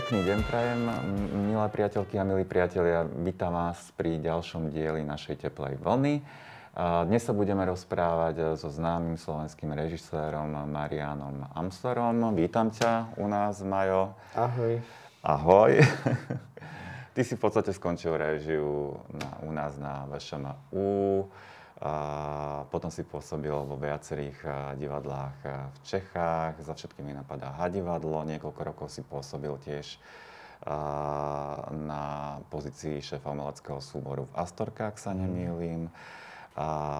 Pekný deň prajem, milé priateľky a milí priatelia. Vítam vás pri ďalšom dieli našej Teplej vlny. Dnes sa budeme rozprávať so známym slovenským režisérom Marianom Amslerom. Vítam ťa u nás, Majo. Ahoj. Ahoj. Ty si v podstate skončil réžiu u nás na VŠMU. Potom si pôsobil vo viacerých divadlách v Čechách. Za všetkými napadá Ha divadlo. Niekoľko rokov si pôsobil tiež na pozícii šéfa umeleckého súboru v Astorke, ak sa nemýlim.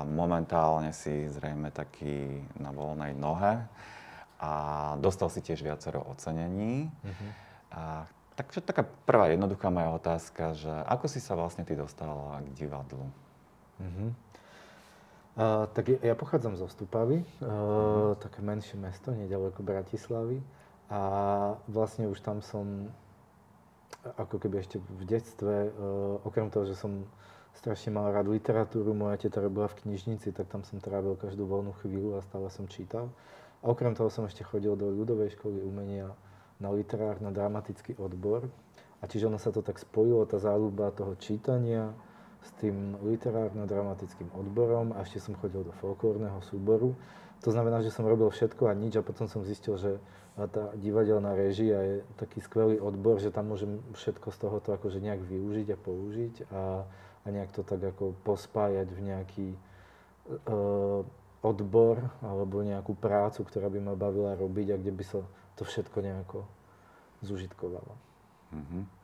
Momentálne si zrejme taký na voľnej nohe. A dostal si tiež viacero ocenení. Takže taká prvá jednoduchá moja otázka, že ako si sa vlastne ty dostal k divadlu? Tak ja pochádzam zo Stupavy, také menšie mesto, neďaleko Bratislavy. A vlastne už tam som, ako keby ešte v detstve, okrem toho, že som strašne mal rád literatúru, moja teta robila v knižnici, tak tam som trávil každú voľnú chvíľu a stále som čítal. A okrem toho som ešte chodil do ľudovej školy umenia na literárno-dramatický odbor. A čiže ono sa to tak spojilo, tá záľuba toho čítania s tým literárno-dramatickým odborom a ešte som chodil do folklórneho súboru. To znamená, že som robil všetko a nič a potom som zistil, že tá divadelná réžia je taký skvelý odbor, že tam môžem všetko z tohoto akože nejak využiť a použiť a nejak to tak ako pospájať v nejaký odbor alebo nejakú prácu, ktorá by ma bavila robiť a kde by sa to všetko nejako zužitkovalo. Mm-hmm.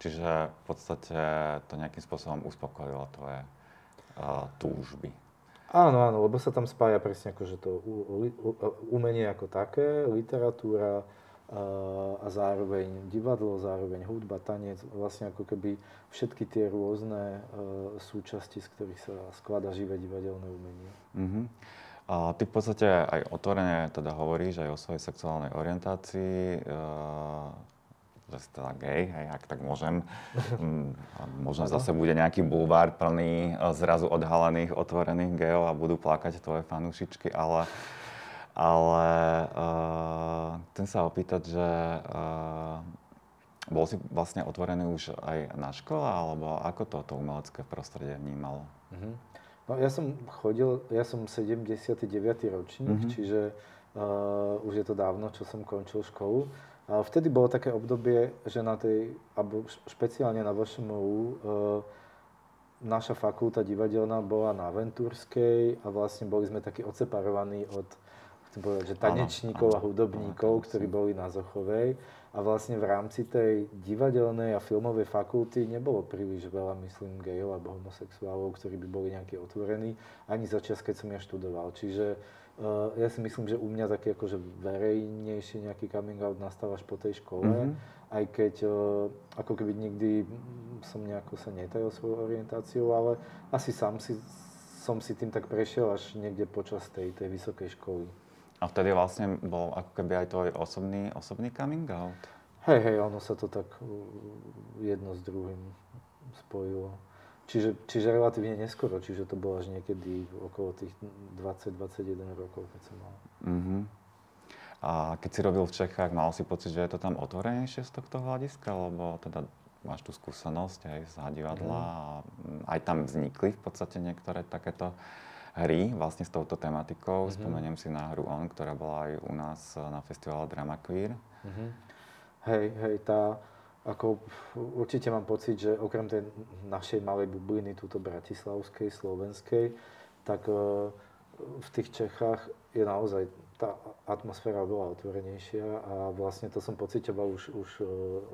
Čiže v podstate to nejakým spôsobom uspokojilo tvoje túžby. Áno, áno, lebo sa tam spája presne akože to umenie ako také, literatúra a zároveň divadlo, zároveň hudba, tanec. Vlastne ako keby všetky tie rôzne súčasti, z ktorých sa skladá živé divadelné umenie. Mm-hmm. A ty v podstate aj otvorene teda hovoríš aj o svojej sexuálnej orientácii. Že si teda gej, hej, ak tak môžem. Možno zase bude nejaký bulvár plný zrazu odhalených, otvorených gejov a budú plakať tvoje fanúšičky, ale chcem sa opýtať, že bol si vlastne otvorený už aj na škole, alebo ako toto umelecké prostredie vnímalo? Mm-hmm. No ja som 79. ročník, čiže už je to dávno, čo som končil školu. A vtedy bolo také obdobie, že na tej, alebo špeciálne na VŠMU, naša fakulta divadelná bola na Ventúrskej a vlastne boli sme takí odseparovaní od tanečníkov a hudobníkov, ktorí boli na Zochovej. A vlastne v rámci tej divadelnej a filmovej fakulty nebolo príliš veľa, myslím, gejov alebo homosexuálov, ktorí by boli nejaké otvorení, ani za čas, keď som ja študoval. Čiže ja si myslím, že u mňa taký akože verejnejší nejaký coming out nastal až po tej škole, aj keď ako keby nikdy som nejako sa netajil svojou orientáciou, ale asi som si tým tak prešiel až niekde počas tej vysokej školy. A vtedy vlastne bol ako keby aj tvoj osobný coming out? Hej, ono sa to tak jedno s druhým spojilo. Čiže relatívne neskoro, čiže to bolo až niekedy okolo tých 20-21 rokov, keď som mal. Uh-huh. A keď si robil v Čechách, mal si pocit, že je to tam otvorenejšie z tohto hľadiska? Lebo teda máš tú skúsenosť aj z divadla a aj tam vznikli v podstate niektoré takéto hry vlastne s touto tematikou. Uh-huh. Spomeniem si na hru On, ktorá bola aj u nás na festivale Drama Queer. Uh-huh. Hej, tá... Ako určite mám pocit, že okrem tej našej malej bubliny, túto bratislavskej, slovenskej, tak v tých Čechách je naozaj tá atmosféra bola otvorenejšia a vlastne to som pociťoval už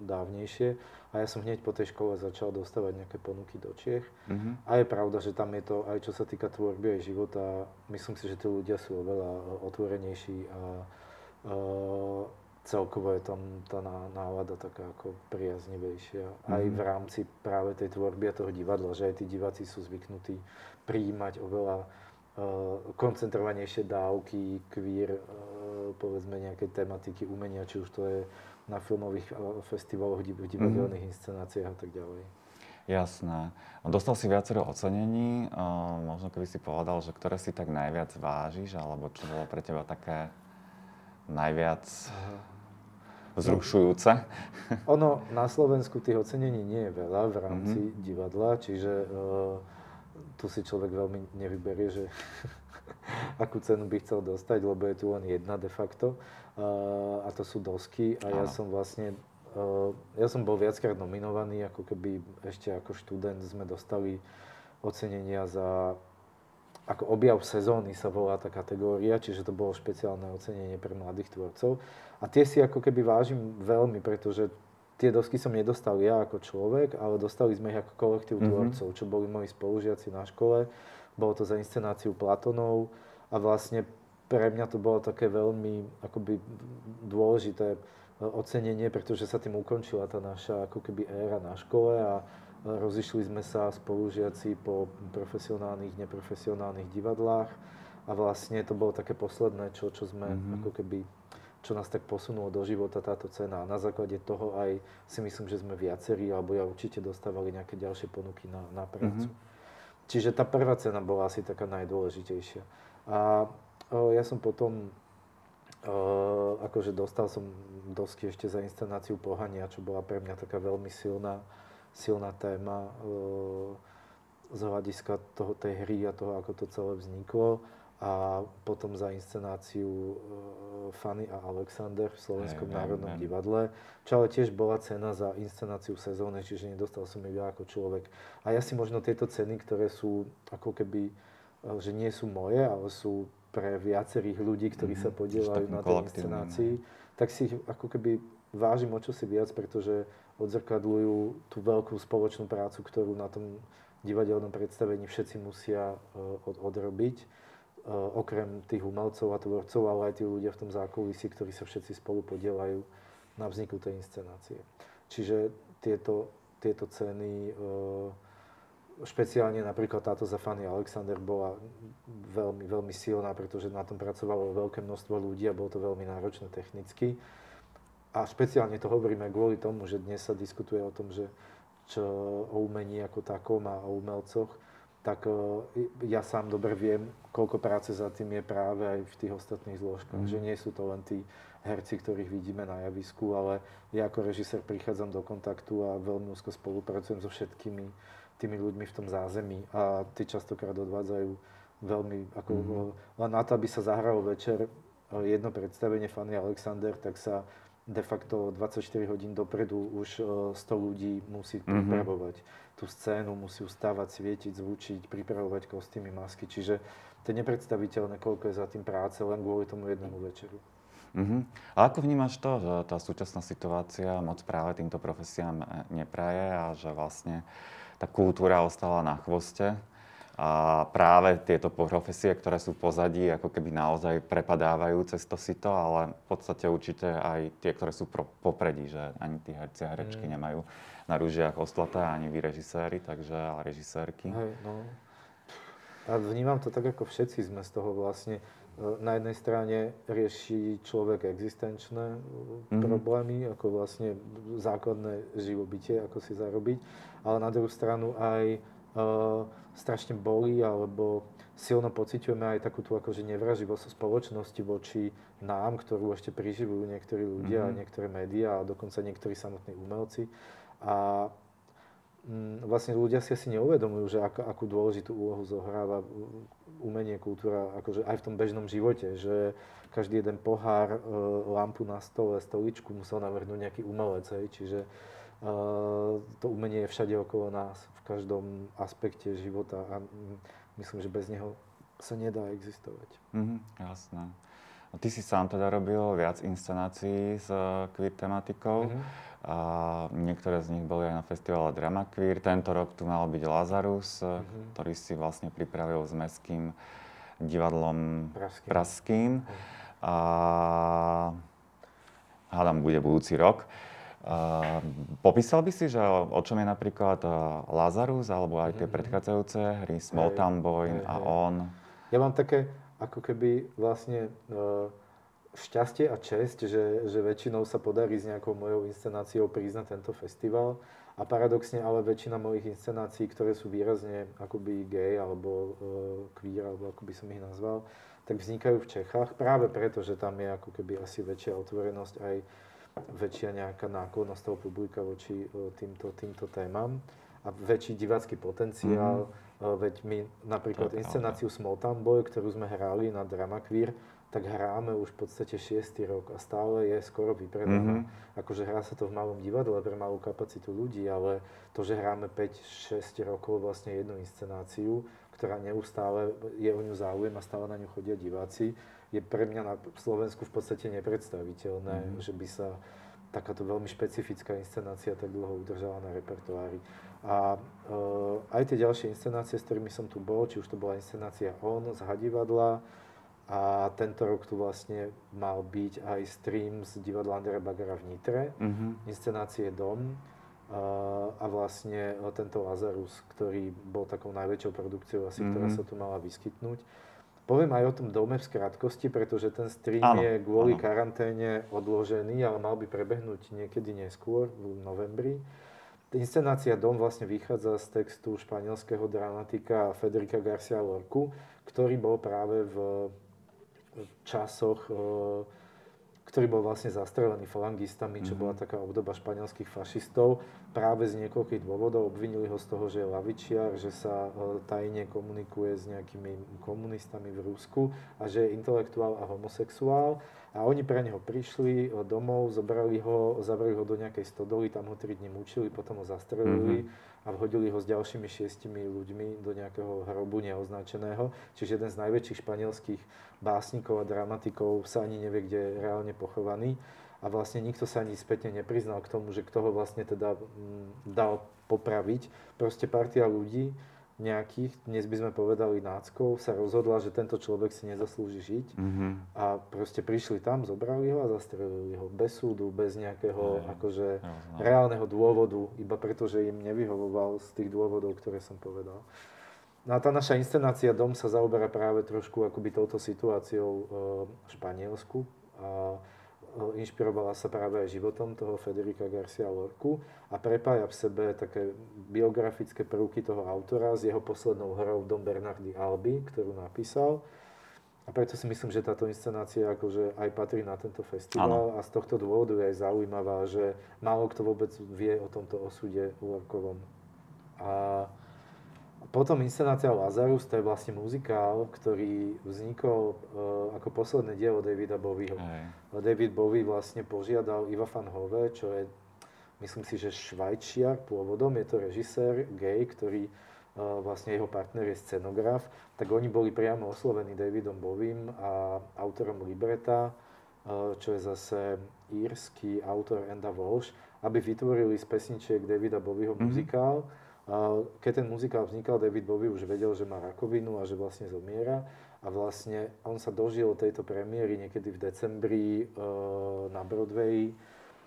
dávnejšie. A ja som hneď po tej škole začal dostávať nejaké ponuky do Čiech. Mm-hmm. A je pravda, že tam je to, aj čo sa týka tvorby aj života, myslím si, že tí ľudia sú oveľa otvorenejší a celkovo je tam tá nálada taká ako priaznivejšia. Aj v rámci práve tej tvorby a toho divadla, že aj tí diváci sú zvyknutí prijímať oveľa koncentrovanejšie dávky, queer, povedzme nejaké tematiky umenia, či už to je na filmových festivaloch, divadelných inscenáciách a tak ďalej. Jasné. Dostal si viacero ocenení. Možno keby si povedal, že ktoré si tak najviac vážiš, alebo čo bolo pre teba také najviac... vzrušujúca. Ono, na Slovensku tých ocenení nie je veľa v rámci divadla, čiže tu si človek veľmi nevyberie, že akú cenu by chcel dostať, lebo je tu len jedna de facto. A to sú dosky a ja som bol viackrát nominovaný, ako keby ešte ako študent sme dostali ocenenia za ako objav sezóny sa volá tá kategória, čiže to bolo špeciálne ocenenie pre mladých tvorcov. A tie si ako keby vážim veľmi, pretože tie dosky som nedostal ja ako človek, ale dostali sme ich ako kolektív tvorcov, čo boli moji spolužiaci na škole. Bolo to za inscenáciu Platonov a vlastne pre mňa to bolo také veľmi akoby dôležité ocenenie, pretože sa tým ukončila tá naša ako keby éra na škole a rozišli sme sa spolužiaci po profesionálnych, neprofesionálnych divadlách a vlastne to bolo také posledné, čo sme ako keby, čo nás tak posunulo do života táto cena. A na základe toho aj si myslím, že sme viacerí, alebo ja určite dostávali nejaké ďalšie ponuky na prácu. Čiže tá prvá cena bola asi taká najdôležitejšia. A ja som potom akože dostal som dosky ešte za inscenáciu Pohania, čo bola pre mňa taká veľmi silná téma z hľadiska tej hry a toho, ako to celé vzniklo. A potom za inscenáciu Fanny a Alexander v Slovenskom národnom divadle, čo ale tiež bola cena za inscenáciu sezóny, čiže nedostal som ju ja ako človek. A ja si možno tieto ceny, ktoré sú ako keby, že nie sú moje, ale sú pre viacerých ľudí, ktorí sa podielajú na tej inscenácii, tak si ich ako keby vážim o čosi viac, pretože odzrkadľujú tú veľkú spoločnú prácu, ktorú na tom divadelnom predstavení všetci musia odrobiť. Okrem tých umelcov a tvorcov, ale aj tí ľudia v tom zákulisí, ktorí sa všetci spolu podielajú na vzniku tej inscenácie. Čiže tieto ceny, špeciálne napríklad táto za Fanny Alexander bola veľmi, veľmi silná, pretože na tom pracovalo veľké množstvo ľudí a bolo to veľmi náročné technicky. A špeciálne to hovoríme kvôli tomu, že dnes sa diskutuje o tom, že o umení ako takom a o umelcoch, tak ja sám dobre viem, koľko práce za tým je práve aj v tých ostatných zložkách. Že nie sú to len tí herci, ktorých vidíme na javisku, ale ja ako režisér prichádzam do kontaktu a veľmi úzko spolupracujem so všetkými tými ľuďmi v tom zázemí a tí častokrát odvádzajú veľmi, ako len na to, aby sa zahralo večer jedno predstavenie Fanny Alexander, tak sa de facto 24 hodín dopredu už 100 ľudí musí pripravovať tú scénu, musí ustávať, svietiť, zvučiť, pripravovať kostýmy, masky. Čiže to je nepredstaviteľné, koľko je za tým práce len kvôli tomu jednému večeru. A ako vnímaš to, že tá súčasná situácia moc práve týmto profesiám nepraje a že vlastne tá kultúra ostala na chvoste? A práve tieto profesie, ktoré sú v pozadí, ako keby naozaj prepadávajú cez to sito, ale v podstate určite aj tie, ktoré sú popredí, že ani tí herci a herečky nemajú na ružiach ostlaté, ani vy režiséri, takže ale režisérky. Hej, no. A vnímam to tak, ako všetci sme z toho vlastne. Na jednej strane rieši človek existenčné problémy, ako vlastne základné živobytie, ako si zarobiť, ale na druhú stranu aj strašne bolí, alebo silno pociťujeme aj takúto akože nevraživosť spoločnosti voči nám, ktorú ešte priživujú niektorí ľudia, niektoré médiá a dokonca niektorí samotní umelci. A vlastne ľudia si asi neuvedomujú, že akú dôležitú úlohu zohráva umenie, kultúra akože aj v tom bežnom živote, že každý jeden pohár, lampu na stole, stoličku musel navrhnúť nejaký umelec, hej, čiže to umenie je všade okolo nás, v každom aspekte života a myslím, že bez neho sa nedá existovať. Jasné. A ty si sám teda robil viac inscenácií s queer tematikou. A niektoré z nich boli aj na festivale Drama Queer. Tento rok tu mal byť Lazarus, ktorý si vlastne pripravil s Mestským divadlom Pražským. A hádam, bude budúci rok. Popísal by si, že o čom je napríklad Lazarus, alebo aj tie predchádzajúce hry Small Town Boy a On? Ja mám také, ako keby vlastne šťastie a česť, že väčšinou sa podarí s nejakou mojou inscenáciou priznať tento festival. A paradoxne ale väčšina mojich inscenácií, ktoré sú výrazne akoby gay alebo queer, alebo ako by som ich nazval, tak vznikajú v Čechách práve preto, že tam je ako keby asi väčšia otvorenosť aj väčšia nejaká náklonnosť toho publika voči týmto témam a väčší divácky potenciál. Veď my napríklad inscenáciu Small Town Boy, ktorú sme hrali na Drama Queer, tak hráme už v podstate 6. rok a stále je skoro vypredaná. Akože hrá sa to v malom divadle pre malú kapacitu ľudí, ale to, že hráme 5-6 rokov vlastne jednu inscenáciu, ktorá neustále je o ňu záujem a stále na ňu chodia diváci, je pre mňa na Slovensku v podstate nepredstaviteľné, že by sa takáto veľmi špecifická inscenácia tak dlho udržala na repertoári. A aj tie ďalšie inscenácie, s ktorými som tu bol, či už to bola inscenácia On z Ha divadla, a tento rok tu vlastne mal byť aj stream z divadla Andreja Bagara v Nitre, inscenácie Dom a vlastne tento Lazarus, ktorý bol takou najväčšou produkciou asi, ktorá sa tu mala vyskytnúť. Poviem aj o tom Dome v skratkosti, pretože ten stream je kvôli karanténe odložený, ale mal by prebehnúť niekedy neskôr, v novembri. Inscenácia Dom vlastne vychádza z textu španielského dramatika Federica García Lorcu, ktorý bol práve v časoch, ktorý bol vlastne zastrelený falangistami, čo bola taká obdoba španielských fašistov. Práve z niekoľkých dôvodov obvinili ho z toho, že je lavičiar, že sa tajne komunikuje s nejakými komunistami v Rusku a že je intelektuál a homosexuál. A oni pre neho prišli domov, zabrali ho do nejakej stodoly, tam ho 3 dni mučili, potom ho zastrelili a vhodili ho s ďalšími 6 ľuďmi do nejakého hrobu neoznačeného. Čiže jeden z najväčších španielských básnikov a dramatikov sa ani nevie, kde je reálne pochovaný. A vlastne nikto sa ani spätne nepriznal k tomu, že kto ho vlastne teda dal popraviť. Proste partia ľudí, nejakých, dnes by sme povedali náckov, sa rozhodla, že tento človek si nezaslúži žiť a proste prišli tam, zobrali ho a zastrelili ho bez súdu, bez nejakého reálneho dôvodu, iba preto, že im nevyhovoval z tých dôvodov, ktoré som povedal. No a tá naša inscenácia Dom sa zaoberá práve trošku akoby touto situáciou v Španielsku a inšpirovala sa práve aj životom toho Federica García Lorcu a prepája v sebe také biografické prvky toho autora s jeho poslednou hrou Dom Bernardy Alby, ktorú napísal. A preto si myslím, že táto inscenácia akože aj patrí na tento festival a z tohto dôvodu je aj zaujímavá, že málo kto vôbec vie o tomto osude Lorcovom. A potom inscenácia Lazarus, to je vlastne muzikál, ktorý vznikol ako posledné dielo Davida Bowieho. David Bowie vlastne požiadal Iva van Hove, čo je, myslím si, že Švajčiar pôvodom, je to režisér gay, ktorý vlastne jeho partner je scenograf, tak oni boli priamo oslovení Davidom Bowiem a autorom libreta, čo je zase írsky autor Enda Walsh, aby vytvorili z pesničiek Davida Bowieho muzikál. Keď ten muzikál vznikal, David Bowie už vedel, že má rakovinu a že vlastne zomiera. A vlastne on sa dožil tejto premiéry niekedy v decembri na Broadwayi.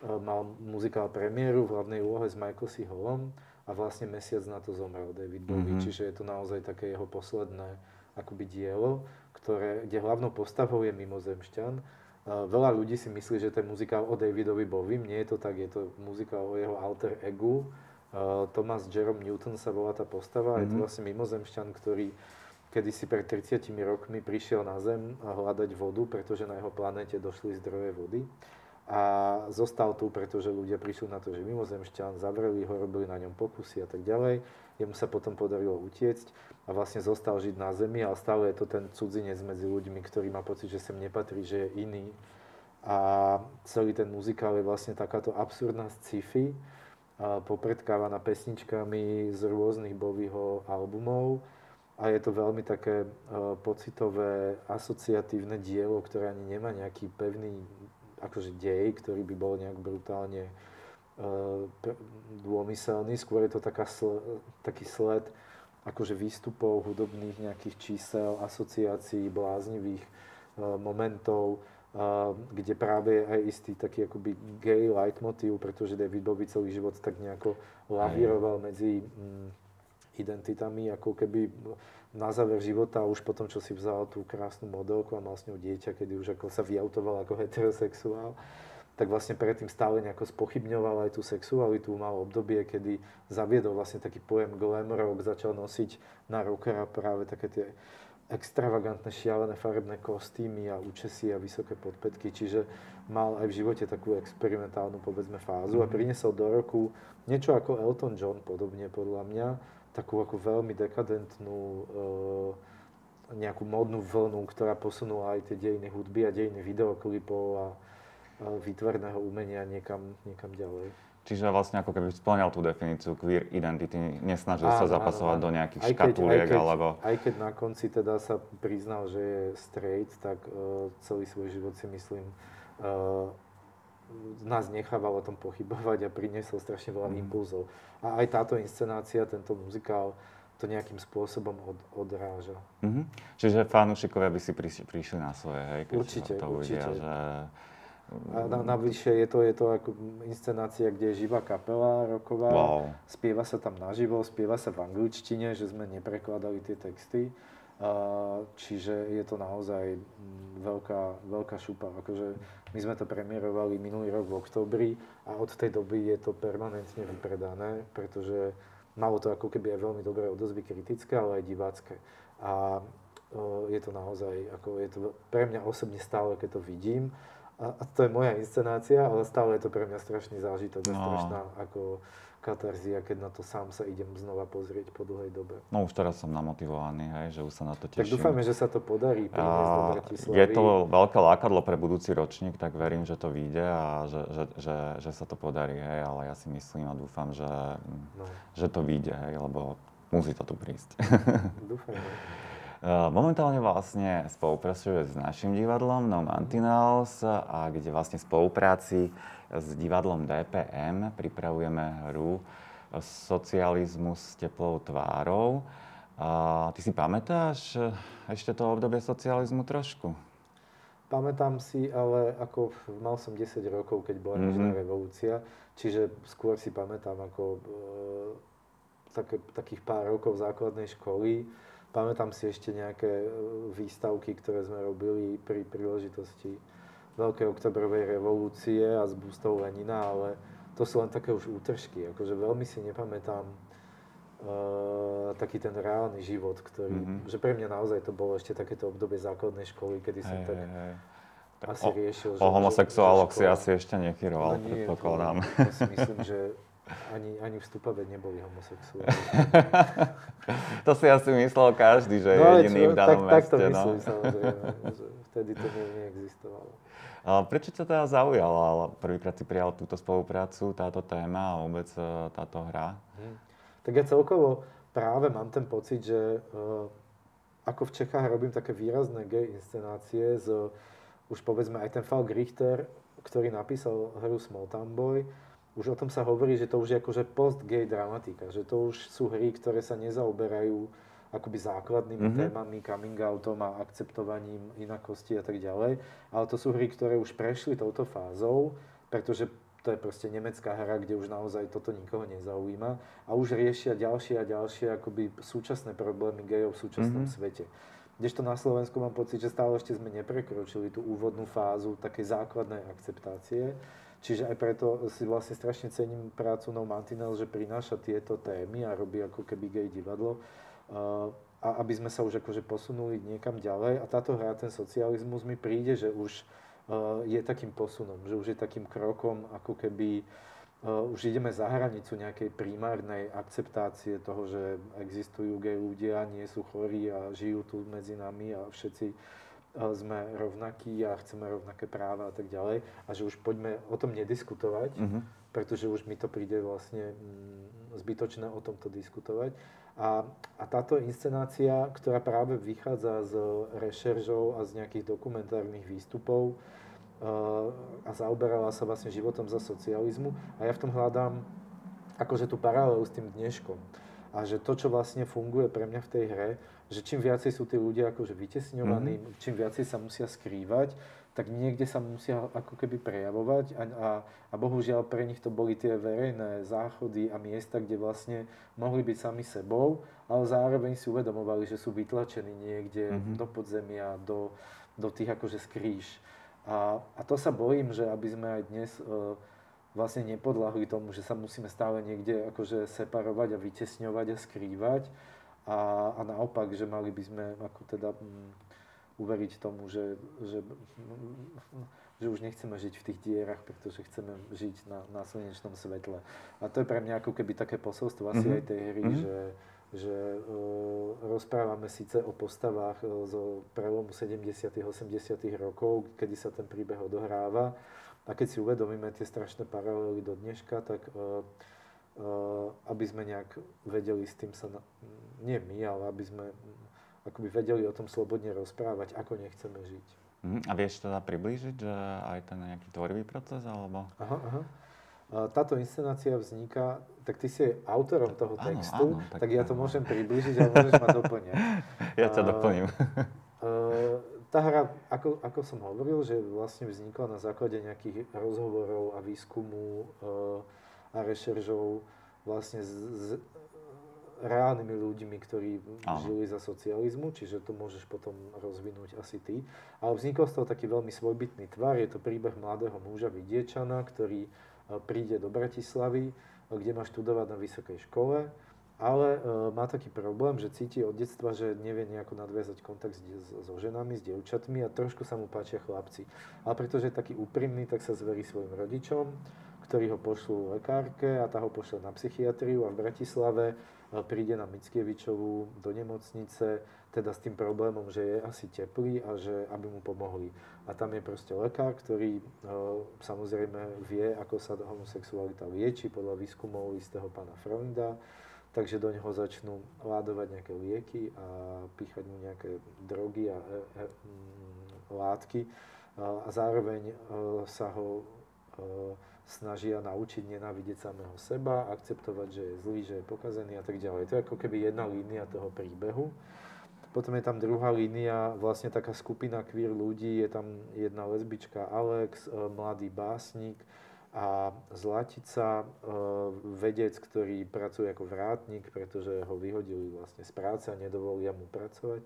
Mal muzikál premiéru v hlavnej úlohe s Michael C. Hallom a vlastne mesiac na to zomrel David Bowie. Čiže je to naozaj také jeho posledné akoby dielo, ktoré, kde hlavnou postavou je mimozemšťan. Veľa ľudí si myslí, že to je muzikál o Davidovi Bowiem. Nie je to tak, je to muzikál o jeho alter egu. Thomas Jerome Newton sa volá tá postava, je to vlastne mimozemšťan, ktorý kedysi pred 30 rokmi prišiel na Zem hľadať vodu, pretože na jeho planéte došli zdroje vody a zostal tu, pretože ľudia prišli na to, že mimozemšťan, zavreli ho, robili na ňom pokusy a tak ďalej. Jemu sa potom podarilo utiecť a vlastne zostal žiť na Zemi, ale stále je to ten cudzinec medzi ľuďmi, ktorý má pocit, že sem nepatrí, že je iný. A celý ten muzikál je vlastne takáto absurdná sci-fi, popredkávaná pesničkami z rôznych Bowieho albumov a je to veľmi také pocitové, asociatívne dielo, ktoré ani nemá nejaký pevný akože dej, ktorý by bol nejak brutálne dômyselný. Skôr je to taký sled akože výstupov hudobných nejakých čísel, asociácií, bláznivých momentov, kde práve je aj istý taký akoby gay leitmotiv, pretože David Bowie celý život tak nejako lavíroval medzi identitami, ako keby na záver života, už potom, čo si vzal tú krásnu modelku a mal s ňou dieťa, kedy už ako sa vyautoval ako heterosexuál, tak vlastne predtým stále nejako spochybňoval aj tú sexualitu, mal obdobie, kedy zaviedol vlastne taký pojem glam rock, začal nosiť na rockera práve také tie extravagantné, šialené farebné kostýmy a účesy a vysoké podpätky, čiže mal aj v živote takú experimentálnu, povedzme, fázu a priniesol do roku niečo ako Elton John podobne, podľa mňa, takú ako veľmi dekadentnú nejakú modnú vlnu, ktorá posunula aj tie dejiny hudby a dejiny videoklipov a výtvarného umenia niekam ďalej. Čiže vlastne ako keby spĺňal tú definíciu queer identity, nesnažil sa zapasovať do nejakých škatuliek alebo... Aj keď na konci teda sa priznal, že je straight, tak celý svoj život si myslím nás nechával o tom pochybovať a priniesol strašne veľa impulzov. A aj táto inscenácia, tento muzikál to nejakým spôsobom odráža. Mm-hmm. Čiže fanúšikovia by si prišli na svoje, hej? Keď určite. Uvidia, že... A navyše je to ako inscenácia, kde je živá kapela rocková, wow. Spieva sa tam naživo, spieva sa v angličtine, že sme neprekladali tie texty, čiže je to naozaj veľká šupa. Akože my sme to premiérovali minulý rok v októbri a od tej doby je to permanentne vypredané, pretože malo to ako keby aj veľmi dobré odozvy kritické, ale aj divácké. A je to naozaj, ako je to pre mňa osobne stále, keď to vidím, a to je moja inscenácia, ale stále je to pre mňa strašný zážitok, strašná ako katarzia, keď na to sám sa idem znova pozrieť po dlhej dobe. No už teraz som namotivovaný, hej, že už sa na to teším. Tak dúfame, že sa to podarí priniesť do Bratislavy. Je to veľké lákadlo pre budúci ročník, tak verím, že to vyjde a že sa to podarí, hej, ale ja si myslím a dúfam, že to vyjde, hej, lebo musí to tu prísť. Dúfam. Momentálne vlastne spolupracuje s našim divadlom Nov Martinels, a kde vlastne v spolupráci s divadlom DPM pripravujeme hru Socializmus s teplou tvárou. Ty si pamätáš ešte to obdobie socializmu trošku? Pamätám si, ale ako mal som 10 rokov, keď bola nežná revolúcia, čiže skôr si pamätám ako takých pár rokov základnej školy. Pamätám si ešte nejaké výstavky, ktoré sme robili pri príležitosti Veľkej oktobrovej revolúcie a s bustou Lenina, ale to sú len také už útržky. Akože veľmi si nepamätám taký ten reálny život, ktorý... Že pre mňa naozaj to bolo ešte takéto obdobie základnej školy, kedy som tak asi riešil... O homosexuáloch si asi ešte nekýroval, predpokladám. To si myslím, že... Ani v Stupave neboli homosexuáli. To si asi myslel každý, že je jediný v danom meste. Tak to myslím, samozrejme, že vtedy to neexistovalo. Prečo ťa teda zaujala? Prvýkrát si prijal túto spoluprácu, táto téma a vôbec táto hra? Tak ja celkovo práve mám ten pocit, že ako v Čechách robím také výrazné gay inscenácie, už povedzme aj ten Falk Richter, ktorý napísal hru Small Town Boy, už o tom sa hovorí, že to už je akože post-gay dramatika, že to už sú hry, ktoré sa nezaoberajú akoby základnými témami, coming outom a akceptovaním inakosti a tak ďalej, ale to sú hry, ktoré už prešli touto fázou, pretože to je proste nemecká hra, kde už naozaj toto nikoho nezaujíma a už riešia ďalšie a ďalšie akoby súčasné problémy gayov v súčasnom svete. Kdežto na Slovensku mám pocit, že stále ešte sme neprekročili tú úvodnú fázu takej základnej akceptácie. Čiže aj preto si vlastne strašne cením prácu Nov Martinels, že prináša tieto témy a robí ako keby gay divadlo. A aby sme sa už akože posunuli niekam ďalej. A táto hra, ten socializmus, mi príde, že už je takým posunom, že už je takým krokom, ako keby už ideme za hranicu nejakej primárnej akceptácie toho, že existujú gay ľudia, nie sú chorí a žijú tu medzi nami a všetci sme rovnakí a chceme rovnaké práva a tak ďalej. A že už poďme o tom nediskutovať, pretože už mi to príde vlastne zbytočné o tomto diskutovať. A táto inscenácia, ktorá práve vychádza z rešeržov a z nejakých dokumentárnych výstupov a zaoberala sa vlastne životom za socializmu. A ja v tom hľadám akože tú paralelu s tým dneškom. A že to, čo vlastne funguje pre mňa v tej hre, že čím viacej sú tí ľudia akože vytesňovaní, čím viacej sa musia skrývať, tak niekde sa musia ako keby prejavovať a bohužiaľ pre nich to boli tie verejné záchody a miesta, kde vlastne mohli byť sami sebou, ale zároveň si uvedomovali, že sú vytlačení niekde do podzemia, do tých akože skrýš. A to sa bojím, že aby sme aj dnes... vlastne nepodľahli tomu, že sa musíme stále niekde akože separovať a vytesňovať a skrývať a naopak, že mali by sme ako teda uveriť tomu, že už nechceme žiť v tých dierach, pretože chceme žiť na slnečnom svetle. A to je pre mňa ako keby také posolstvo asi aj tej hry, že rozprávame síce o postavách zo prelomu 70. a 80. rokov, kedy sa ten príbeh odohráva. A keď si uvedomíme tie strašné paralely do dneška, tak aby sme nejak vedeli s tým sa... Nie my, ale aby sme akoby vedeli o tom slobodne rozprávať, ako nechceme žiť. A vieš teda priblížiť, že aj ten nejaký tvorivý proces, alebo... Aha. Táto inscenácia vzniká, tak ty si autorom toho textu, áno, tak ja to môžem priblížiť, ale môžeš ma doplňať. Ja ťa doplním. Tá hra, ako som hovoril, že vlastne vznikla na základe nejakých rozhovorov a výskumu a rešeržov vlastne s reálnymi ľuďmi, ktorí žili za socializmu, čiže to môžeš potom rozvinúť asi ty. Ale vznikol z toho taký veľmi svojbytný tvar, je to príbeh mladého muža vidiečana, ktorý príde do Bratislavy, kde má študovať na vysokej škole, ale má taký problém, že cíti od detstva, že nevie nejako nadviazať kontakt so ženami, s dievčatmi a trošku sa mu páčia chlapci. Ale pretože je taký úprimný, tak sa zverí svojim rodičom, ktorí ho pošlú lekárke a tá ho pošle na psychiatriu a v Bratislave príde na Mickiewiczovu do nemocnice, teda s tým problémom, že je asi teplý a že aby mu pomohli. A tam je proste lekár, ktorý samozrejme vie, ako sa homosexualita lieči podľa výskumov istého pána Freunda, takže do neho začnú ládovať nejaké lieky a píchať mu nejaké drogy a látky a zároveň sa ho snažia naučiť nenávidieť samého seba, akceptovať, že je zlý, že je pokazený a tak ďalej. To je ako keby jedna línia toho príbehu. Potom je tam druhá línia, vlastne taká skupina queer ľudí, je tam jedna lesbička Alex, mladý básnik a Zlatica, vedec, ktorý pracuje ako vrátnik, pretože ho vyhodili vlastne z práce a nedovolia mu pracovať.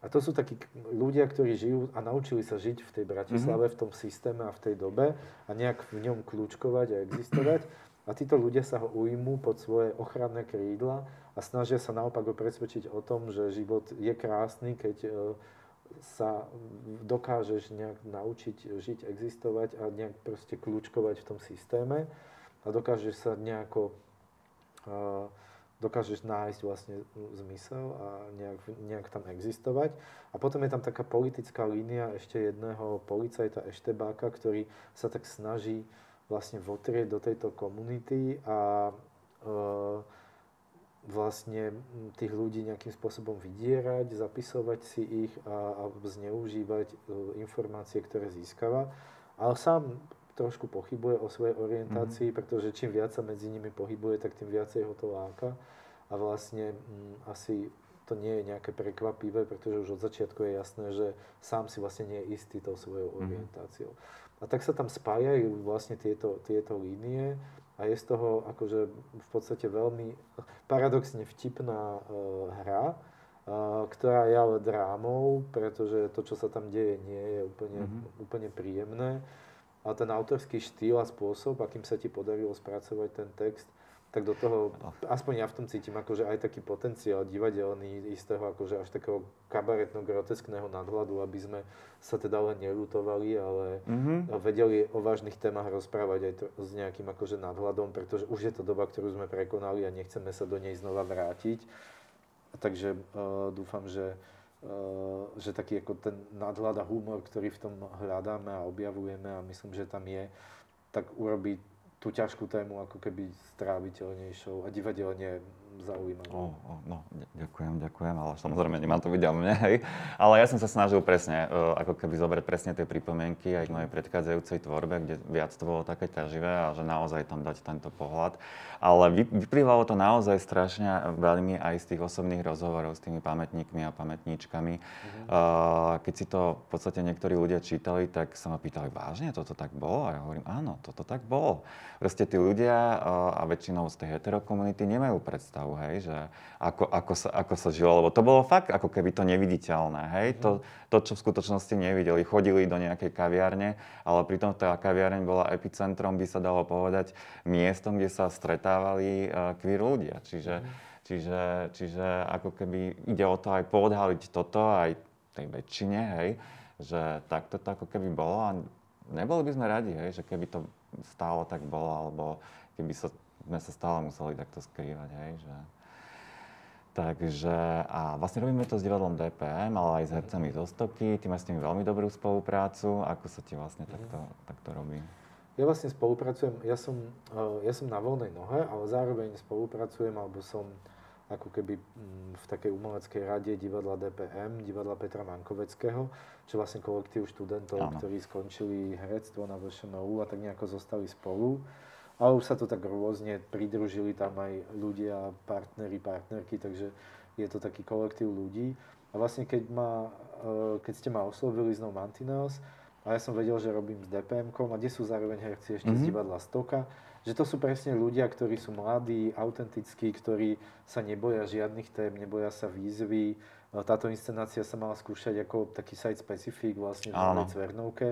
A to sú takí ľudia, ktorí žijú a naučili sa žiť v tej Bratislave, v tom systéme a v tej dobe a nejak v ňom kľúčkovať a existovať. A títo ľudia sa ho ujmú pod svoje ochranné krídla a snažia sa naopak ho presvedčiť o tom, že život je krásny, keď sa dokážeš nejak naučiť žiť, existovať a nejak proste kľúčkovať v tom systéme a dokážeš sa nejako... dokážeš nájsť vlastne zmysel a nejak tam existovať. A potom je tam taká politická línia ešte jedného policajta Eštebáka, ktorý sa tak snaží vlastne votrieť do tejto komunity a vlastne tých ľudí nejakým spôsobom vydierať, zapisovať si ich a zneužívať informácie, ktoré získava. Ale sám trošku pochybuje o svojej orientácii, pretože čím viac sa medzi nimi pohybuje, tak tým viacej ho to láka. A vlastne asi to nie je nejaké prekvapivé, pretože už od začiatku je jasné, že sám si vlastne nie je istý tou svojou orientáciou. A tak sa tam spájajú vlastne tieto línie a je z toho akože v podstate veľmi paradoxne vtipná hra, ktorá je ale drámou, pretože to, čo sa tam deje, nie je úplne príjemné. A ten autorský štýl a spôsob, akým sa ti podarilo spracovať ten text, tak do toho, aspoň ja v tom cítim akože aj taký potenciál divadelný istého, akože až takého kabaretno-groteskného nadhľadu, aby sme sa teda len neľutovali, ale vedeli o vážnych témach rozprávať aj s nejakým akože nadhľadom, pretože už je to doba, ktorú sme prekonali a nechceme sa do nej znova vrátiť. Takže dúfam, že taký ako ten nadhľad a humor, ktorý v tom hľadáme a objavujeme a myslím, že tam je, tak urobí tú ťažkú tému ako keby stráviteľnejšou a divadelne zaujímavou. No, ďakujem, ale samozrejme nemám to byť o mne, hej. Ale ja som sa snažil presne, ako keby zobrať presne tie pripomienky aj k mojej predchádzajúcej tvorbe, kde viac to bolo také ťaživé a že naozaj tam dať tento pohľad. Ale vyplývalo to naozaj strašne veľmi aj z tých osobných rozhovorov s tými pamätníkmi a pamätníčkami. Keď si to v podstate niektorí ľudia čítali, tak sa ma pýtali, vážne toto tak bolo? A ja hovorím, áno, toto tak bolo. Proste tí ľudia a väčšinou z tej heterokomunity nemajú predstavu, hej, že ako sa žilo, lebo to bolo fakt ako keby to neviditeľné, hej, to čo v skutočnosti nevideli, chodili do nejakej kaviárne, ale pritom tá kaviareň bola epicentrom, by sa dalo povedať, miestom, kde sa stretávali queer ľudia, čiže Čiže ako keby ide o to aj poodhaliť toto aj tej väčšine, hej, že takto to ako keby bolo a neboli by sme radi, hej, že keby to stále tak bolo, alebo keby sme sa stále museli takto skrývať, hej, že... Takže a vlastne robíme to s divadlom DPM, ale aj s hercami zo Stoky. Ty máš s nimi veľmi dobrú spoluprácu. Ako sa ti vlastne takto robí? Ja vlastne spolupracujem, ja som na voľnej nohe, ale zároveň spolupracujem, alebo som ako keby v takej umeleckej rade divadla DPM, divadla Petra Mankoveckého, čo vlastne kolektív študentov, ktorí skončili herectvo na Vlšenovu a tak nejako zostali spolu. Ale už sa to tak rôzne pridružili tam aj ľudia, partneri, partnerky, takže je to taký kolektív ľudí. A vlastne keď ste ma oslovili z Nov Martinels, a ja som vedel, že robím s DPM-kom, a kde sú zároveň herci ešte z divadla Stoka, že to sú presne ľudia, ktorí sú mladí, autentickí, ktorí sa neboja žiadnych tém, neboja sa výzvy. Táto inscenácia sa mala skúšať ako taký site-specific vlastne v Malej Cvernovke.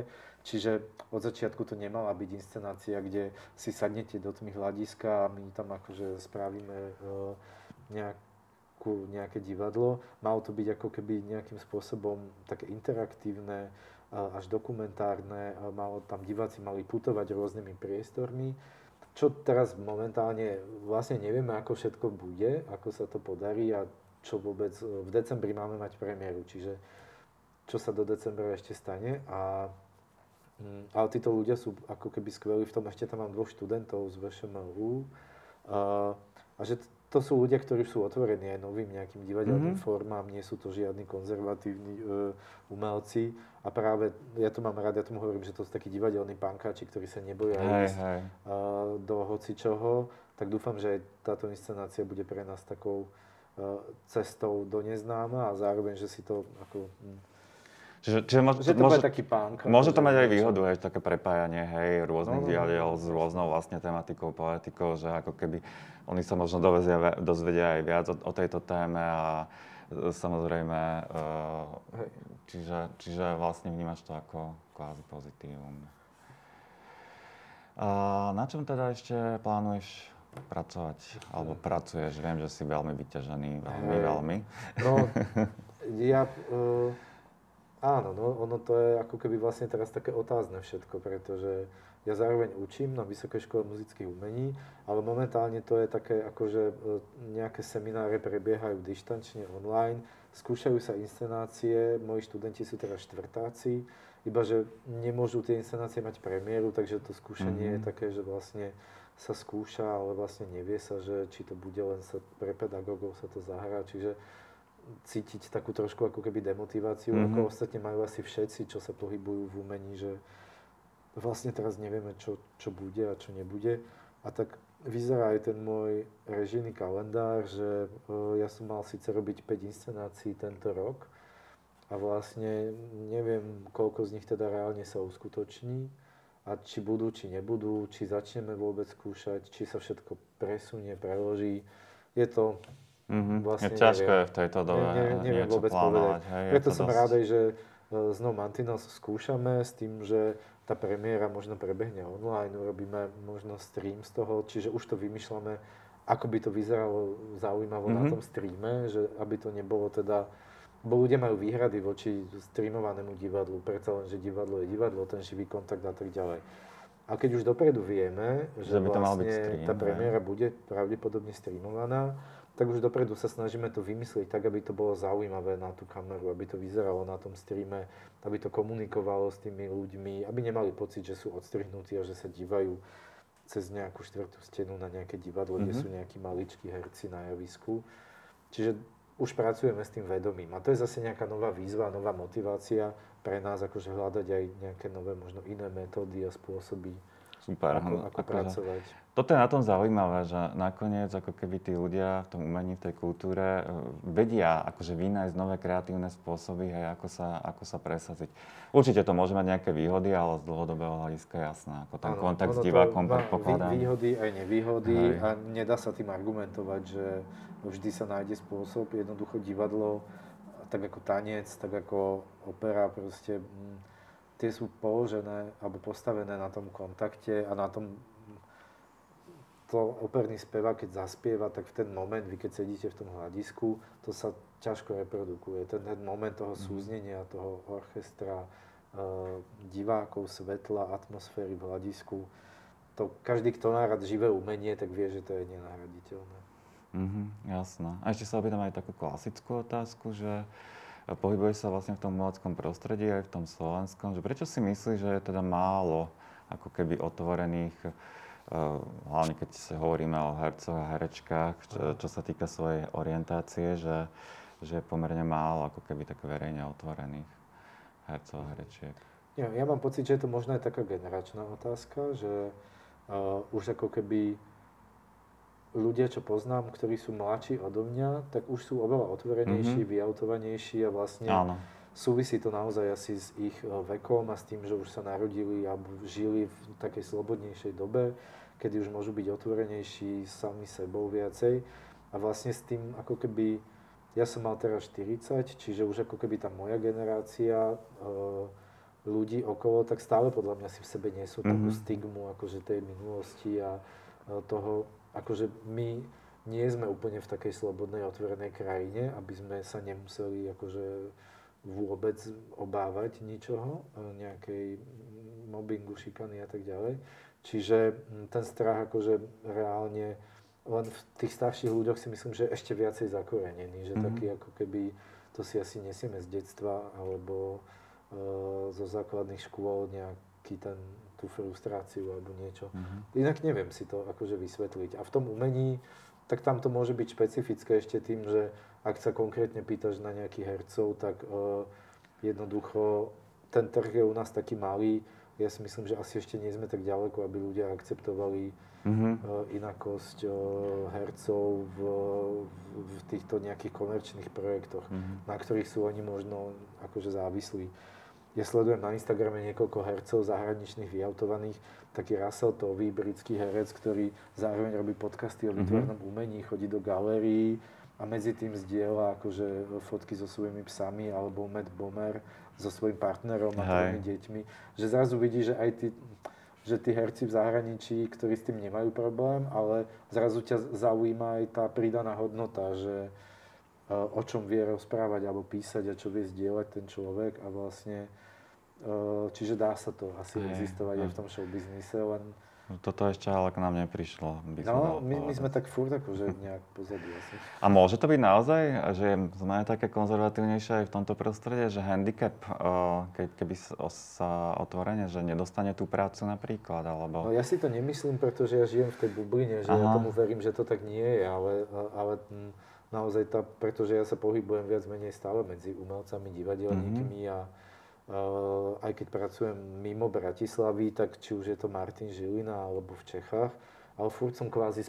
Čiže od začiatku to nemala byť inscenácia, kde si sadnete do tmých hľadiska a my tam akože spravíme nejaké divadlo. Malo to byť ako keby nejakým spôsobom také interaktívne, až dokumentárne. Diváci mali putovať rôznymi priestormi. Čo teraz momentálne vlastne nevieme, ako všetko bude, ako sa to podarí a čo vôbec. V decembri máme mať premiéru, čiže čo sa do decembra ešte stane. Ale títo ľudia sú ako keby skvelí v tom, ešte tam mám 2 študentov z VŠMU a že to sú ľudia, ktorí sú otvorení aj novým nejakým divadelným formám, nie sú to žiadni konzervatívni umelci a práve ja to mám rád, ja tomu hovorím, že to sú takí divadelní pankáči, ktorí sa neboja ísť do hocičoho, tak dúfam, že aj táto inscenácia bude pre nás takou cestou do neznáma a zároveň, že si to ako... Čiže to bude taký punk. Môže to mať aj výhodu, hej, také prepájanie, hej, rôznych diadiel s rôznou vlastne tematikou, poetikou, že ako keby oni sa možno dozvedia aj viac o tejto téme a samozrejme, čiže vlastne vnímaš to ako kvázi pozitívum. A na čom teda ešte plánuješ pracovať? Alebo pracuješ? Viem, že si veľmi vyťažený, veľmi. No, ja... Áno, no, ono to je ako keby vlastne teraz také otázne všetko, pretože ja zároveň učím na Vysokej škole muzických umení, ale momentálne to je také akože nejaké semináre prebiehajú dištančne online, skúšajú sa inscenácie, moji študenti sú teraz štvrtáci, ibaže nemôžu tie inscenácie mať premiéru, takže to skúšanie je také, že vlastne sa skúša, ale vlastne nevie sa, že či to bude len sa pre pedagógov sa to zahrá, čiže cítiť takú trošku ako keby demotiváciu, ako ostatne majú asi všetci, čo sa pohybujú v umení, že vlastne teraz nevieme, čo bude a čo nebude. A tak vyzerá aj ten môj režijný kalendár, že ja som mal síce robiť 5 inscenácií tento rok a vlastne neviem, koľko z nich teda reálne sa uskutoční a či budú, či nebudú, či začneme vôbec skúšať, či sa všetko presunie, preloží. Je to... Vlastne ťažko je v tejto dobe neviem vôbec plánovať, povedať. Hej, preto som rád, že znova Mantinels skúšame s tým, že tá premiéra možno prebehne online, urobíme možno stream z toho, čiže už to vymýšľame, ako by to vyzeralo zaujímavo na tom streame, že aby to nebolo teda... Bo ľudia majú výhrady voči streamovanému divadlu, predsa len, že divadlo je divadlo, ten živý kontakt a tak ďalej. A keď už dopredu vieme, že vlastne tá premiéra bude pravdepodobne streamovaná, tak už dopredu sa snažíme to vymyslieť tak, aby to bolo zaujímavé na tú kameru, aby to vyzeralo na tom streame, aby to komunikovalo s tými ľuďmi, aby nemali pocit, že sú odstrihnutí a že sa dívajú cez nejakú štvrtú stenu na nejaké divadlo, kde sú nejakí maličkí herci na javisku. Čiže už pracujeme s tým vedomím. A to je zase nejaká nová výzva, nová motivácia pre nás, akože hľadať aj nejaké nové, možno iné metódy a spôsoby, super, ako pracovať. Toto je na tom zaujímavé, že nakoniec ako keby tí ľudia v tom umení, v tej kultúre vedia akože vynájsť nové kreatívne spôsoby, hej, ako sa presaziť. Určite to môže mať nejaké výhody, ale z dlhodobého hľadiska je jasné, ako ten kontakt s divákom predpokladám. Výhody aj nevýhody a nedá sa tým argumentovať, že vždy sa nájde spôsob, jednoducho divadlo, tak ako tanec, tak ako opera, proste... Tie sú položené alebo postavené na tom kontakte a na tom to operný spevák, keď zaspieva, tak v ten moment, vy keď sedíte v tom hľadisku, to sa ťažko reprodukuje. Ten moment toho súznenia, toho orchestra, divákov, svetla, atmosféry v hľadisku, to každý, kto má rád živé umenie, tak vie, že to je nenahraditeľné. Jasné. A ešte sa opýtam aj takú klasickú otázku, že pohybuješ sa vlastne v tom umeleckom prostredí, aj v tom slovenskom, že prečo si myslíš, že je teda málo ako keby otvorených, hlavne keď hovoríme o hercoch a herečkách, čo sa týka svojej orientácie, že je pomerne málo ako keby tak verejne otvorených hercov a herečiek. Ja mám pocit, že je to možno aj taká generačná otázka, že už ako keby ľudia, čo poznám, ktorí sú mladší odo mňa, tak už sú oveľa otvorenejší, vyautovanejší a vlastne áno. Súvisí to naozaj asi s ich vekom a s tým, že už sa narodili a žili v takej slobodnejšej dobe, kedy už môžu byť otvorenejší sami sebou viacej. A vlastne s tým, ako keby, ja som mal teraz 40, čiže už ako keby tá moja generácia ľudí okolo, tak stále podľa mňa si v sebe nesú takú stigmu akože tej minulosti a toho, akože my nie sme úplne v takej slobodnej, otvorenej krajine, aby sme sa nemuseli akože vôbec obávať ničoho, nejakej mobbingu, šikany a tak ďalej. Čiže ten strach akože reálne len v tých starších ľuďoch si myslím, že ešte viacej zakorenený, že taký ako keby to si asi nesieme z detstva alebo zo základných škôl nejaký ten, tú frustráciu alebo niečo. Inak neviem si to akože vysvetliť. A v tom umení tak tam to môže byť špecifické ešte tým, že ak sa konkrétne pýtaš na nejakých hercov, tak jednoducho ten trh je u nás taký malý. Ja si myslím, že asi ešte nie sme tak ďaleko, aby ľudia akceptovali inakosť hercov v týchto nejakých komerčných projektoch, na ktorých sú oni možno akože závislí. Ja sledujem na Instagrame niekoľko hercov zahraničných vyautovaných. Taký Russell Tovey, britský herec, ktorý zároveň robí podcasty o výtvarnom umení, chodí do galérií a medzi tým zdieľa akože fotky so svojimi psami alebo Matt Bomer so svojím partnerom a tými deťmi. Že zrazu vidí, že aj tí herci v zahraničí, ktorí s tým nemajú problém, ale zrazu ťa zaujíma aj tá pridaná hodnota, že o čom vie rozprávať alebo písať a čo vie zdieľať ten človek a vlastne čiže dá sa to asi existovať aj v tom showbiznise, len... Toto ešte ale k nám neprišlo. No, my sme tak furt akože nejak pozadu asi. A môže to byť naozaj, že sme také konzervatívnejšie aj v tomto prostredie, že handicap, keby sa otvorene, že nedostane tú prácu napríklad, alebo... No ja si to nemyslím, pretože ja žijem v tej bubline, že ja tomu verím, že to tak nie je, ale naozaj tá, pretože ja sa pohybujem viac menej stále medzi umelcami, divadelníkmi a aj keď pracujem mimo Bratislavy, tak či už je to Martin Žilina alebo v Čechách, ale furt som kvázi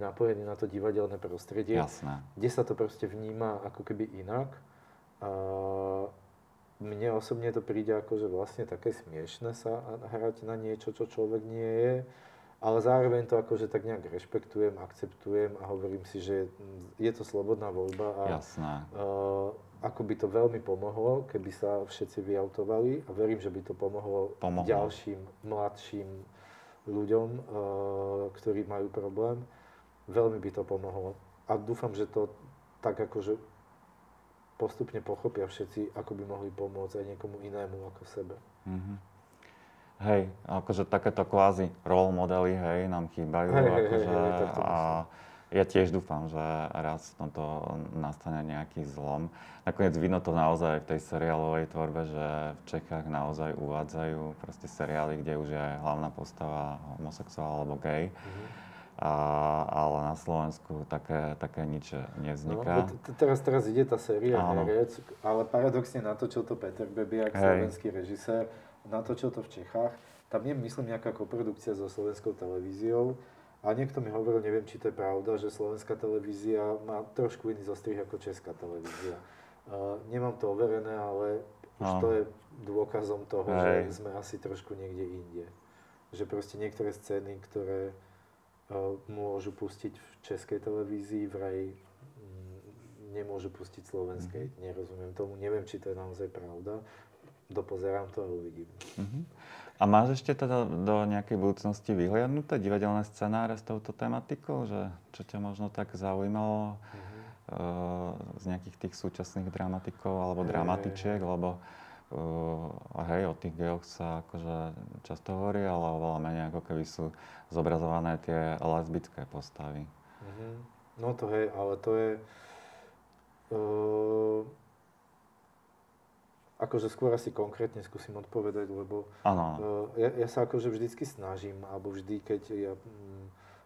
napojený na to divadelné prostredie, jasné, kde sa to proste vníma ako keby inak. Mne osobne to príde akože vlastne také smiešne sa hrať na niečo, čo človek nie je, ale zároveň to akože tak nejak rešpektujem, akceptujem a hovorím si, že je to slobodná voľba a ako by to veľmi pomohlo, keby sa všetci vyautovali a verím, že by to pomohlo ďalším mladším ľuďom, ktorí majú problém. Veľmi by to pomohlo a dúfam, že to tak akože postupne pochopia všetci, ako by mohli pomôcť aj niekomu inému ako sebe. Hej, akože takéto kvázi role modely, hej, nám chýbajú, ja tiež dúfam, že raz v tomto nastane nejaký zlom. Nakoniec vidno to naozaj v tej seriálovej tvorbe, že v Čechách naozaj uvádzajú proste seriály, kde už je hlavná postava homosexuál alebo gay. Ale na Slovensku také nič nevzniká. No, teraz ide tá séria herec, ale paradoxne natočil to Peter Bebiak, slovenský režisér, natočil to v Čechách. Tam je, myslím, nejaká koprodukcia so slovenskou televíziou. A niekto mi hovoril, neviem, či to je pravda, že slovenská televízia má trošku iný zostrih ako česká televízia. Nemám to overené, ale už to je dôkazom toho, že sme asi trošku niekde inde. Že proste niektoré scény, ktoré môžu pustiť v českej televízii, vraj nemôžu pustiť slovenskej. Nerozumiem tomu, neviem, či to je naozaj pravda. dopozerám to a uvidím. Uh-huh. A máš ešte teda do nejakej budúcnosti vyhliadnuté divadelné scenáre s touto tematikou? Že, čo ťa možno tak zaujímalo z nejakých tých súčasných dramatikov alebo dramatičiek? Lebo hej, o tých gejoch sa akože často hovorí, ale oveľa menej ako keby sú zobrazované tie lesbické postavy. Uh-huh. No to hej, ale to je... akože skôr asi konkrétne skúsim odpovedať, lebo ja sa akože vždycky snažím, alebo vždy, keď ja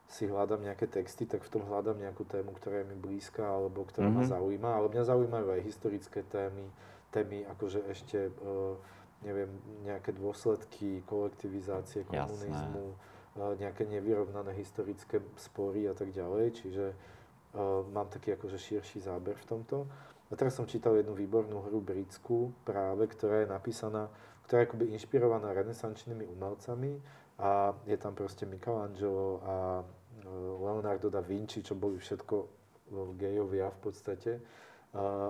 si hľadám nejaké texty, tak v tom hľadám nejakú tému, ktorá je mi blízka, alebo ktorá ma zaujíma, ale mňa zaujímajú aj historické témy akože ešte, neviem, nejaké dôsledky kolektivizácie, komunizmu, nejaké nevyrovnané historické spory a tak ďalej, čiže mám taký akože širší záber v tomto. A teraz som čítal jednu výbornú hru britskú práve, ktorá je napísaná, ktorá je akoby inšpirovaná renesančnými umelcami a je tam proste Michelangelo a Leonardo da Vinci, čo boli všetko gejovia v podstate.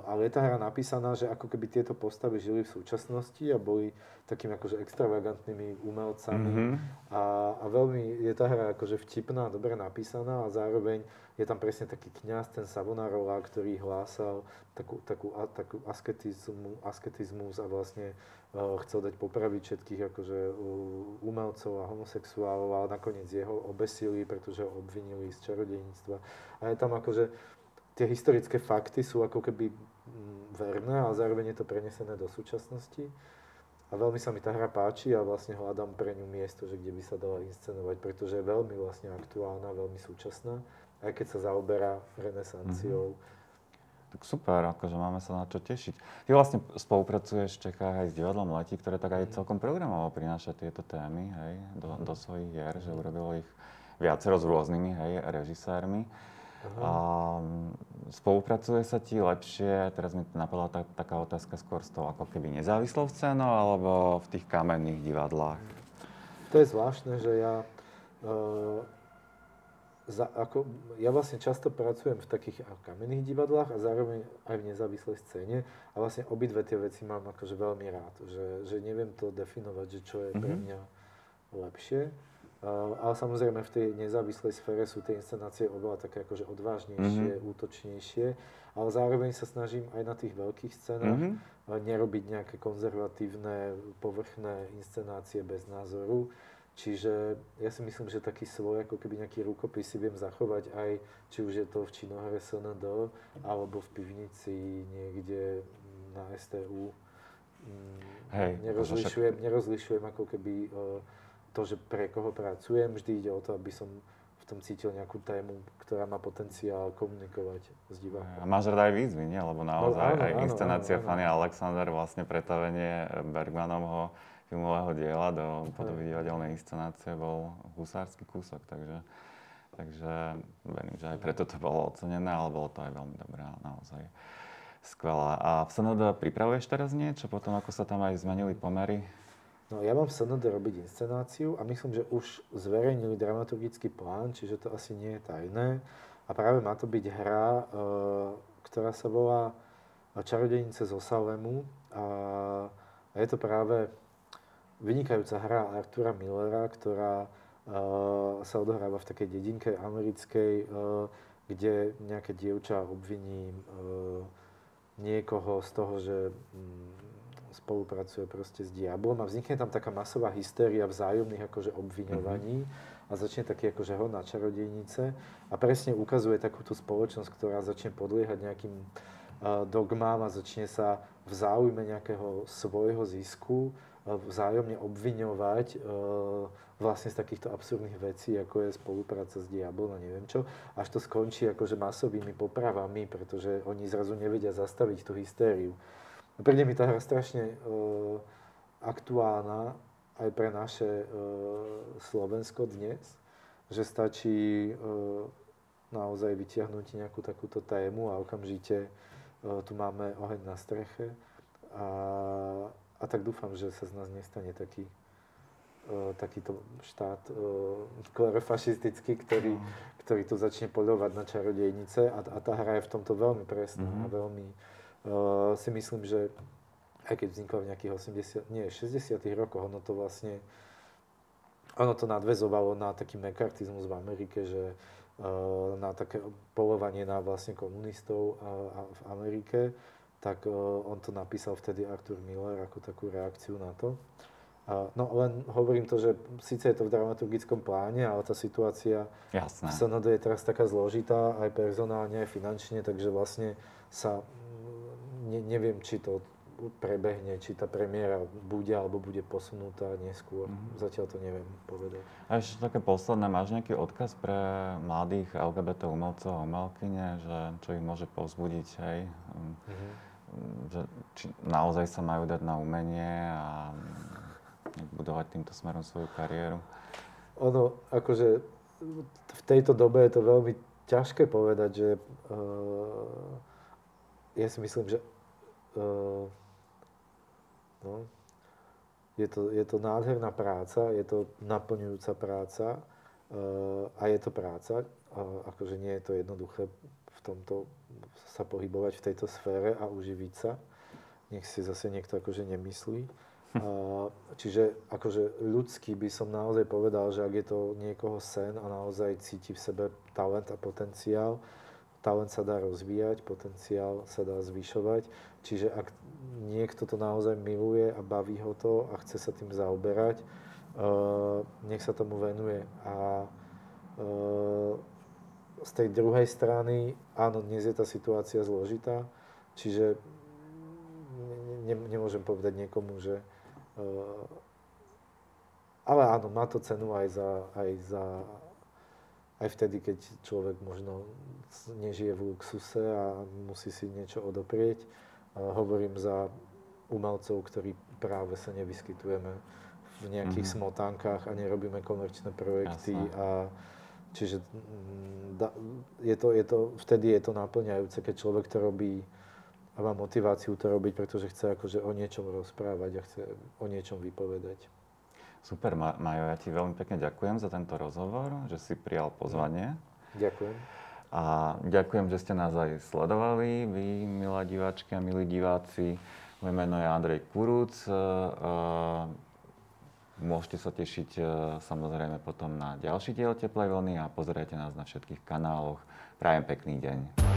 Ale je tá hra napísaná, že ako keby tieto postavy žili v súčasnosti a boli takými akože extravagantnými umelcami. A veľmi je tá hra akože vtipná, dobre napísaná a zároveň je tam presne taký kňaz, ten Savonarola, ktorý hlásal takú asketizmus a vlastne chcel dať popraviť všetkých akože umelcov a homosexuálov, ale nakoniec jeho obesili, pretože ho obvinili z čarodejníctva. A je tam akože tie historické fakty sú ako keby verné, ale zároveň je to prenesené do súčasnosti. A veľmi sa mi tá hra páči a vlastne hľadám pre ňu miesto, že kde by sa dala inscenovať, pretože je veľmi vlastne aktuálna, veľmi súčasná, aj keď sa zaoberá renesanciou. Tak super, akože máme sa na čo tešiť. Ty vlastne spolupracuješ v Čechách aj s divadlom Letí, ktoré tak aj celkom programovo prináša tieto témy, hej, do svojich hier, že urobilo ich viacero s rôznymi, hej, režisérmi. A spolupracuje sa ti lepšie, teraz mi napadla taká otázka skôr s tou ako keby nezávislou scénou, alebo v tých kamenných divadlách? To je zvláštne, že ja vlastne často pracujem v takých kamenných divadlách a zároveň aj v nezávislej scéne a vlastne obidve tie veci mám akože veľmi rád, že neviem to definovať, že čo je pre mňa lepšie. Ale samozrejme v tej nezávislej sfére sú tie inscenácie oveľa také akože odvážnejšie, útočnejšie, ale zároveň sa snažím aj na tých veľkých scénach nerobiť nejaké konzervatívne, povrchné inscenácie bez názoru. Čiže ja si myslím, že taký svoj, ako keby nejaký rukopis si viem zachovať aj, či už je to v činohre SND, alebo v pivnici niekde na STU. Hej, nerozlišujem ako keby... to, že pre koho pracujem, vždy ide o to, aby som v tom cítil nejakú tému, ktorá má potenciál komunikovať s divákom. A máš rád aj výzvy, nie? Lebo naozaj aj inscenácia Fanny a Alexander, vlastne pretavenie Bergmanovho filmového diela do podoby divadelnej inscenácie bol husársky kúsok, takže verím, že aj preto to bolo ocenené, ale bolo to aj veľmi dobré, naozaj skvelá. A v SND pripravuješ teraz niečo, potom ako sa tam aj zmenili pomery? No, ja mám v SND robiť inscenáciu a myslím, že už zverejnili dramaturgický plán, čiže to asi nie je tajné. A práve má to byť hra, ktorá sa volá Čarodejnice zo Salemu. A je to práve vynikajúca hra Artura Millera, ktorá sa odohráva v takej dedinke americkej, kde nejaké dievča obviní niekoho z toho, že... spolupracuje proste s diablom a vznikne tam taká masová hystéria vzájomných akože obviňovaní a začne taký akože hon na čarodejnice a presne ukazuje takúto spoločnosť, ktorá začne podliehať nejakým dogmám a začne sa v záujme nejakého svojho zisku vzájomne obviňovať vlastne z takýchto absurdných vecí, ako je spolupráca s diablom a neviem čo, až to skončí akože masovými popravami, pretože oni zrazu nevedia zastaviť tú hystériu. Príde mi tá hra strašne aktuálna aj pre naše Slovensko dnes, že stačí naozaj vytiahnuť nejakú takúto tému a okamžite tu máme oheň na streche. A tak dúfam, že sa z nás nestane takýto štát klerofašistický, ktorý tu začne poľovať na čarodejnice a tá hra je v tomto veľmi presná a veľmi si myslím, že aj keď vznikla v nejakých 60. rokoch, ono to vlastne, ono to nadväzovalo na taký mekartizmus v Amerike, že na také polovanie na vlastne komunistov v Amerike, tak on to napísal vtedy Arthur Miller ako takú reakciu na to. No len hovorím to, že síce je to v dramaturgickom pláne, ale tá situácia v SND je teraz taká zložitá, aj personálne, aj finančne, takže vlastne sa neviem, či to prebehne, či tá premiéra bude alebo bude posunutá neskôr. Zatiaľ to neviem povedať. A ešte také posledné, máš nejaký odkaz pre mladých LGBT umelcov a umelkyne, že čo ich môže povzbudiť, hej? Že či naozaj sa majú dať na umenie a budovať týmto smerom svoju kariéru? Ono, akože v tejto dobe je to veľmi ťažké povedať, že ja si myslím, že no, je to nádherná práca, je to naplňujúca práca a je to práca. Akože nie je to jednoduché v tomto sa pohybovať v tejto sfére a uživiť sa. Nech si zase niekto akože nemyslí. Čiže akože ľudský by som naozaj povedal, že ak je to niekoho sen a naozaj cíti v sebe talent a potenciál, talent sa dá rozvíjať, potenciál sa dá zvyšovať. Čiže ak niekto to naozaj miluje a baví ho to a chce sa tým zaoberať, nech sa tomu venuje. A z tej druhej strany, áno, dnes je tá situácia zložitá, čiže nemôžem povedať niekomu, že ale áno, má to cenu aj vtedy, keď človek možno nežije v luxuse a musí si niečo odoprieť. Hovorím za umelcov, ktorí práve sa nevyskytujeme v nejakých smotánkach a nerobíme komerčné projekty. A čiže vtedy je to naplňajúce, keď človek to robí a má motiváciu to robiť, pretože chce akože o niečom rozprávať a chce o niečom vypovedať. Super, Majo, ja ti veľmi pekne ďakujem za tento rozhovor, že si prijal pozvanie. Ďakujem. A ďakujem, že ste nás aj sledovali, vy, milá diváčky a milí diváci. Moje meno je Andrej Kurúc. Môžete sa tešiť samozrejme potom na ďalší diel Teplej vlny a pozerajte nás na všetkých kanáloch. Prajem pekný deň.